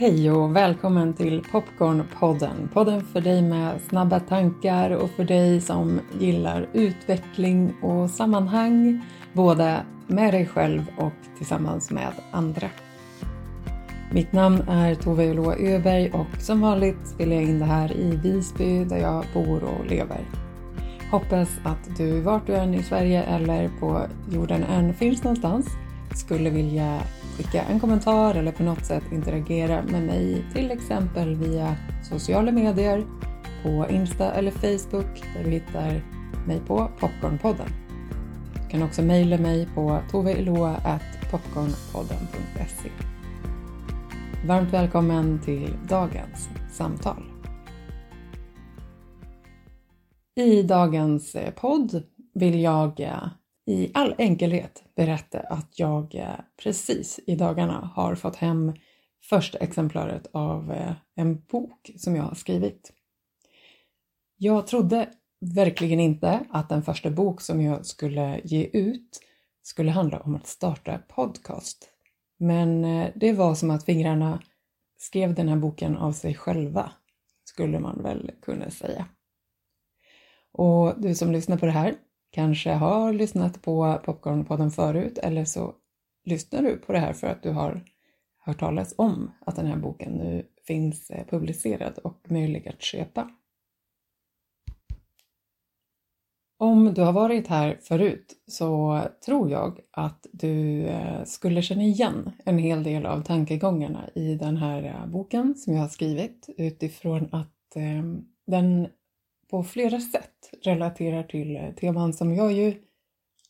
Hej och välkommen till Popcornpodden. Podden för dig med snabba tankar och för dig som gillar utveckling och sammanhang. Både med dig själv och tillsammans med andra. Mitt namn är Tove-Oloa Öberg och som vanligt spelar jag in det här i Visby där jag bor och lever. Hoppas att du vart du än i Sverige eller på jorden än finns någonstans skulle vilja skicka en kommentar eller på något sätt interagera med mig, till exempel via sociala medier, på Insta eller Facebook där du hittar mig på Popcornpodden. Du kan också mejla mig på toveeloa@popcornpodden.se. Varmt välkommen till dagens samtal. I dagens podd vill jag i all enkelhet berätta att jag precis i dagarna har fått hem första exemplaret av en bok som jag har skrivit. Jag trodde verkligen inte att den första bok som jag skulle ge ut skulle handla om att starta podcast. Men det var som att fingrarna skrev den här boken av sig själva, skulle man väl kunna säga. Och du som lyssnar på det här kanske har lyssnat på Popcornpodden förut, eller så lyssnar du på det här för att du har hört talas om att den här boken nu finns publicerad och möjlig att köpa. Om du har varit här förut så tror jag att du skulle känna igen en hel del av tankegångarna i den här boken som jag har skrivit, utifrån att den på flera sätt relaterar till teman som jag ju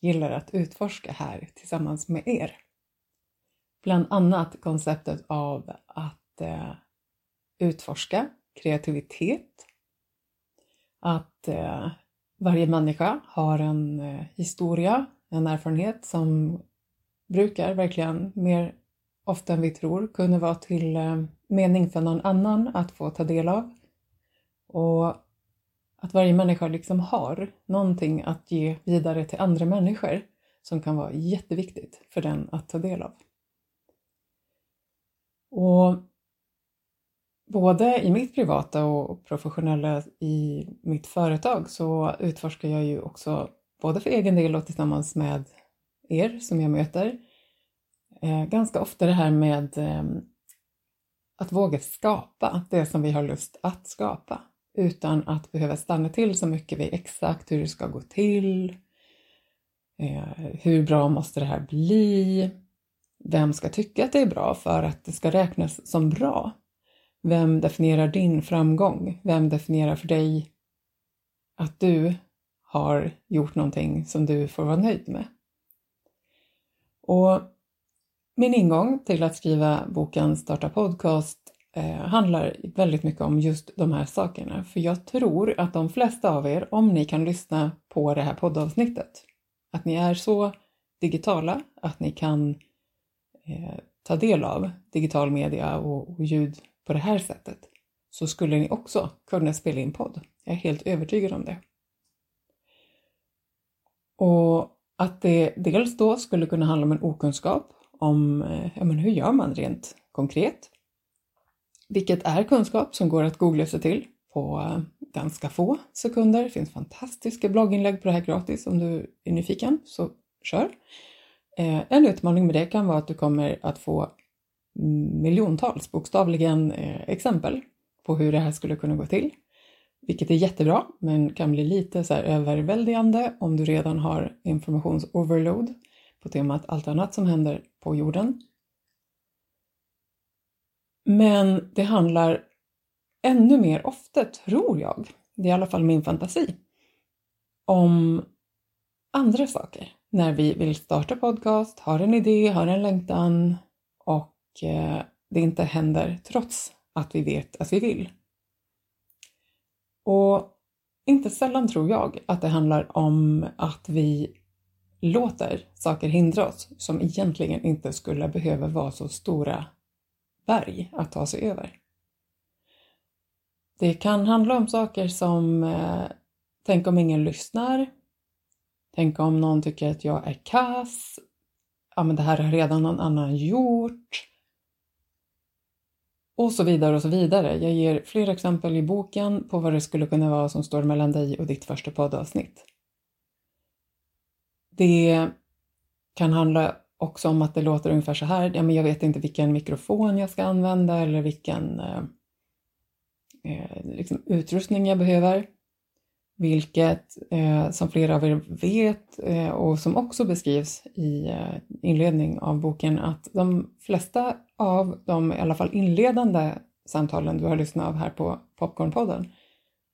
gillar att utforska här tillsammans med er. Bland annat konceptet av att utforska kreativitet, att varje människa har en historia, en erfarenhet som brukar verkligen mer ofta än vi tror kunna vara till mening för någon annan att få ta del av. Och att varje människa liksom har någonting att ge vidare till andra människor som kan vara jätteviktigt för den att ta del av. Och både i mitt privata och professionella i mitt företag så utforskar jag ju också, både för egen del och tillsammans med er som jag möter, ganska ofta det här med att våga skapa det som vi har lust att skapa. Utan att behöva stanna till så mycket vid exakt hur det ska gå till. Hur bra måste det här bli? Vem ska tycka att det är bra för att det ska räknas som bra? Vem definierar din framgång? Vem definierar för dig att du har gjort någonting som du får vara nöjd med? Och min ingång till att skriva boken Starta podcast handlar väldigt mycket om just de här sakerna. För jag tror att de flesta av er, om ni kan lyssna på det här poddavsnittet, att ni är så digitala att ni kan ta del av digital media och ljud på det här sättet, så skulle ni också kunna spela in podd. Jag är helt övertygad om det. Och att det dels då skulle kunna handla om en okunskap om hur gör man rent konkret. Vilket är kunskap som går att googla sig till på ganska få sekunder. Det finns fantastiska blogginlägg på det här gratis om du är nyfiken, så kör. En utmaning med det kan vara att du kommer att få miljontals bokstavligen exempel på hur det här skulle kunna gå till. Vilket är jättebra, men kan bli lite så här överväldigande om du redan har informationsoverload på temat allt annat som händer på jorden. Men det handlar ännu mer ofta, tror jag, det är i alla fall min fantasi, om andra saker. När vi vill starta podcast, har en idé, har en längtan och det inte händer trots att vi vet att vi vill. Och inte sällan tror jag att det handlar om att vi låter saker hindra oss som egentligen inte skulle behöva vara så stora berg att ta sig över. Det kan handla om saker som tänk om ingen lyssnar, tänk om någon tycker att jag är kass, ja men det här har redan någon annan gjort. Och så vidare och så vidare. Jag ger fler exempel i boken på vad det skulle kunna vara som står mellan dig och ditt första poddavsnitt. Det kan handla också om att det låter ungefär så här. Ja, men jag vet inte vilken mikrofon jag ska använda eller vilken utrustning jag behöver. Vilket som flera av er vet och som också beskrivs i inledning av boken, att de flesta av de i alla fall inledande samtalen du har lyssnat av här på Popcornpodden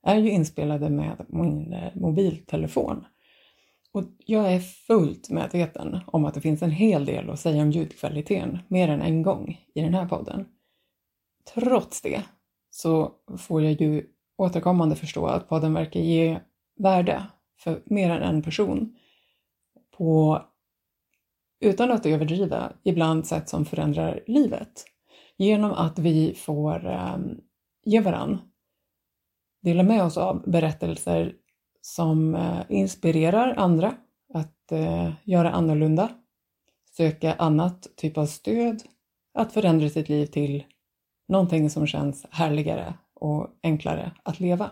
är ju inspelade med min mobiltelefon. Och jag är fullt medveten om att det finns en hel del att säga om ljudkvaliteten mer än en gång i den här podden. Trots det så får jag ju återkommande förstå att podden verkar ge värde för mer än en person på, utan att överdriva, ibland sätt som förändrar livet. Genom att vi får ge varandra, dela med oss av berättelser som inspirerar andra att göra annorlunda, söka annat typ av stöd, att förändra sitt liv till någonting som känns härligare och enklare att leva.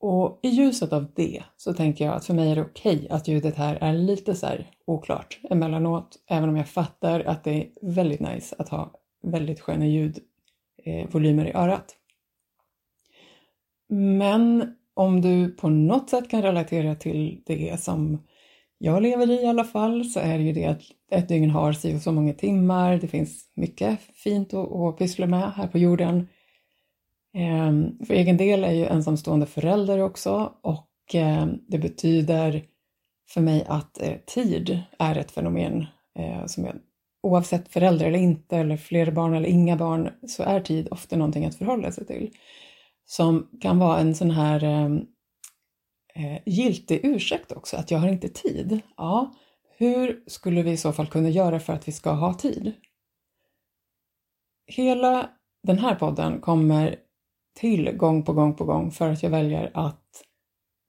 Och i ljuset av det så tänker jag att för mig är det okej att ljudet här är lite så här oklart emellanåt, även om jag fattar att det är väldigt nice att ha väldigt sköna ljudvolymer i örat. Men om du på något sätt kan relatera till det som jag lever i alla fall, så är det ju det att ett dygn har sig så många timmar. Det finns mycket fint att pyssla med här på jorden. För egen del är jag ensamstående förälder också, och det betyder för mig att tid är ett fenomen som jag, oavsett förälder eller inte, eller fler barn eller inga barn, så är tid ofta någonting att förhålla sig till. Som kan vara en sån här giltig ursäkt också, att jag har inte tid. Ja, hur skulle vi i så fall kunna göra för att vi ska ha tid? Hela den här podden kommer till gång på gång på gång för att jag väljer att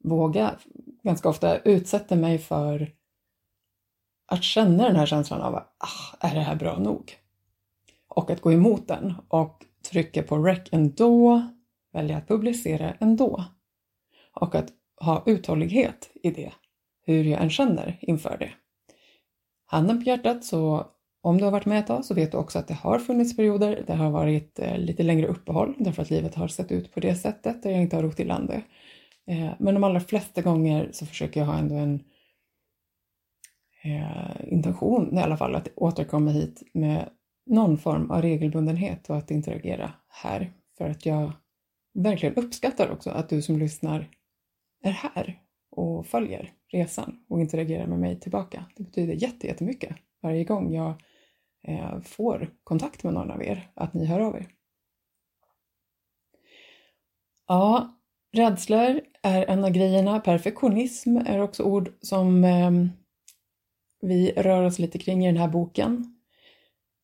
våga, ganska ofta utsätta mig för att känna den här känslan av är det här bra nog? Och att gå emot den och trycka på rec ändå, välja att publicera ändå. Och att ha uthållighet i det, hur jag än känner inför det. Handen på hjärtat, så om du har varit med ett tag så vet du också att det har funnits perioder. Det har varit lite längre uppehåll därför att livet har sett ut på det sättet där jag inte har rott i landet. Men de allra flesta gånger så försöker jag ha ändå en intention i alla fall att återkomma hit med någon form av regelbundenhet och att interagera här. För att jag verkligen uppskattar också att du som lyssnar är här och följer resan och interagerar med mig tillbaka. Det betyder jättemycket varje gång jag får kontakt med någon av er, att ni hör av er. Ja, rädslor är en av grejerna. Perfektionism är också ord som vi rör oss lite kring i den här boken.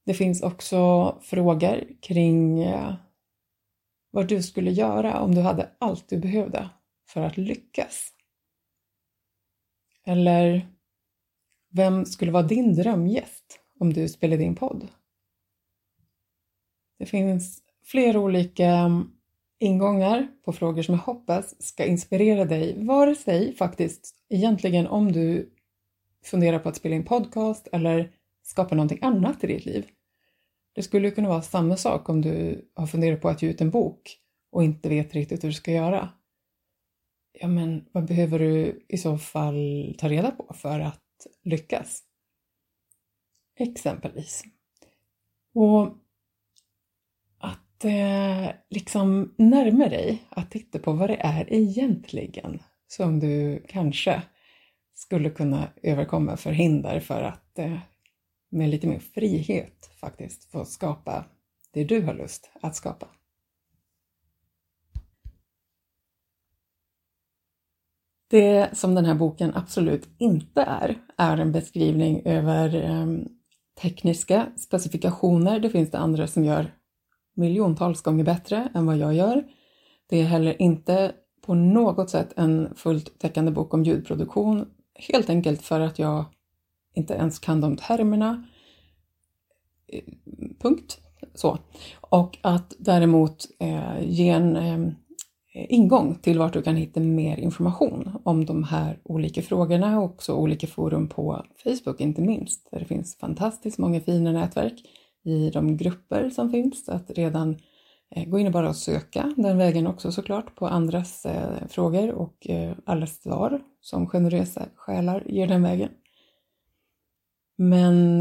Det finns också frågor kring vad du skulle göra om du hade allt du behövde för att lyckas. Eller vem skulle vara din drömgäst om du spelade din podd? Det finns flera olika ingångar på frågor som jag hoppas ska inspirera dig, vare sig faktiskt egentligen om du funderar på att spela in podcast eller skapa någonting annat i ditt liv. Det skulle kunna vara samma sak om du har funderat på att ge ut en bok och inte vet riktigt hur du ska göra. Ja, men vad behöver du i så fall ta reda på för att lyckas? Exempelvis. Och att liksom närma dig att titta på vad det är egentligen som du kanske skulle kunna överkomma för hinder för att med lite mer frihet faktiskt få skapa det du har lust att skapa. Det som den här boken absolut inte är en beskrivning över tekniska specifikationer. Det finns det andra som gör miljontals gånger bättre än vad jag gör. Det är heller inte på något sätt en fullt täckande bok om ljudproduktion. Helt enkelt för att jag inte ens kan de termerna. Punkt. Så. Och att däremot ge en ingång till vart du kan hitta mer information om de här olika frågorna och också olika forum på Facebook inte minst. Där det finns fantastiskt många fina nätverk i de grupper som finns. Att redan gå in och bara söka den vägen också såklart på andras frågor och alla svar som generösa själar ger den vägen. Men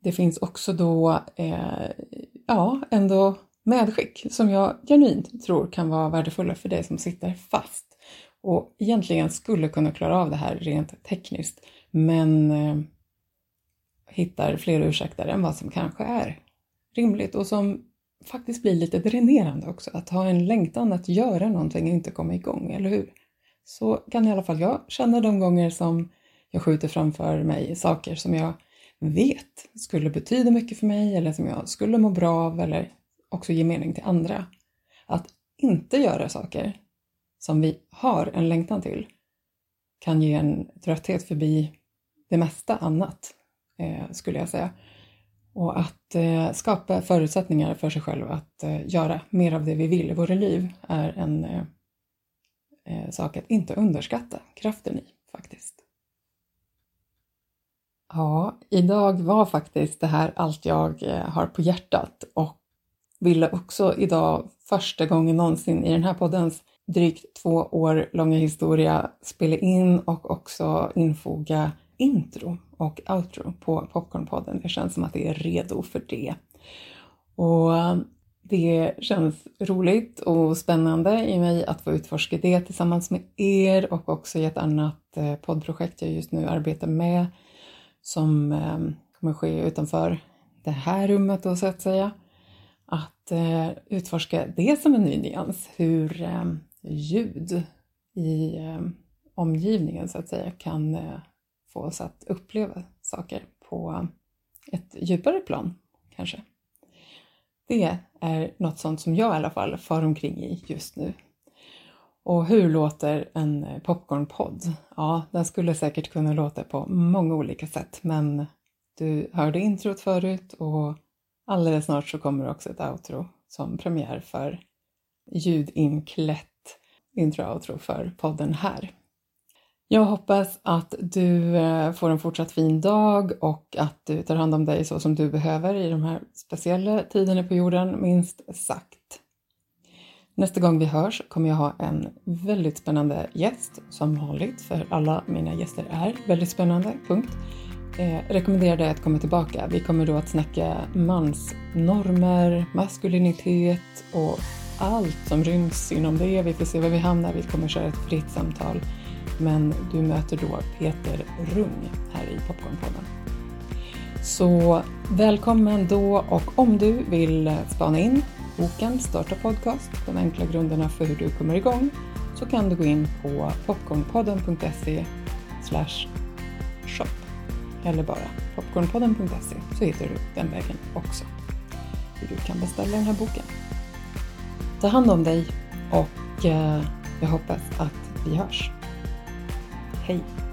det finns också då ändå medskick som jag genuint tror kan vara värdefulla för dig som sitter fast. Och egentligen skulle kunna klara av det här rent tekniskt. Men hittar fler ursäkter än vad som kanske är rimligt. Och som faktiskt blir lite dränerande också. Att ha en längtan att göra någonting och inte komma igång, eller hur? Så kan i alla fall jag känna de gånger som jag skjuter framför mig saker som jag vet skulle betyda mycket för mig eller som jag skulle må bra av eller också ge mening till andra. Att inte göra saker som vi har en längtan till kan ge en trötthet förbi det mesta annat skulle jag säga. Och att skapa förutsättningar för sig själv att göra mer av det vi vill i våra liv är en sak att inte underskatta kraften i faktiskt. Ja, idag var faktiskt det här allt jag har på hjärtat och ville också idag första gången någonsin i den här poddens drygt 2 år långa historia spela in och också infoga intro och outro på Popcornpodden. Det känns som att det är redo för det. Och det känns roligt och spännande i mig att få utforska det tillsammans med er och också i ett annat poddprojekt jag just nu arbetar med som kommer ske utanför det här rummet då, så att säga. Att utforska det som en ny nyans, hur ljud i omgivningen så att säga kan få oss att uppleva saker på ett djupare plan kanske. Det är något sånt som jag i alla fall far omkring i just nu. Och hur låter en popcornpodd? Ja, den skulle säkert kunna låta på många olika sätt, men du hörde introt förut och alldeles snart så kommer också ett outro som premiär för ljudinklätt intro-outro för podden här. Jag hoppas att du får en fortsatt fin dag och att du tar hand om dig så som du behöver i de här speciella tiderna på jorden, minst sagt. Nästa gång vi hörs kommer jag ha en väldigt spännande gäst som vanligt, för alla mina gäster är väldigt spännande, punkt. Rekommenderar dig att komma tillbaka. Vi kommer då att snacka mansnormer, maskulinitet och allt som ryms inom det. Vi får se var vi hamnar. Vi kommer köra ett fritt samtal. Men du möter då Peter Rung här i Popcornpodden. Så välkommen då, och om du vill spana in boken Starta podcast, de enkla grunderna för hur du kommer igång, så kan du gå in på popcornpodden.se/shop. Eller bara popcornpodden.se, så hittar du den vägen också. Du kan beställa den här boken. Ta hand om dig och jag hoppas att vi hörs. Hej!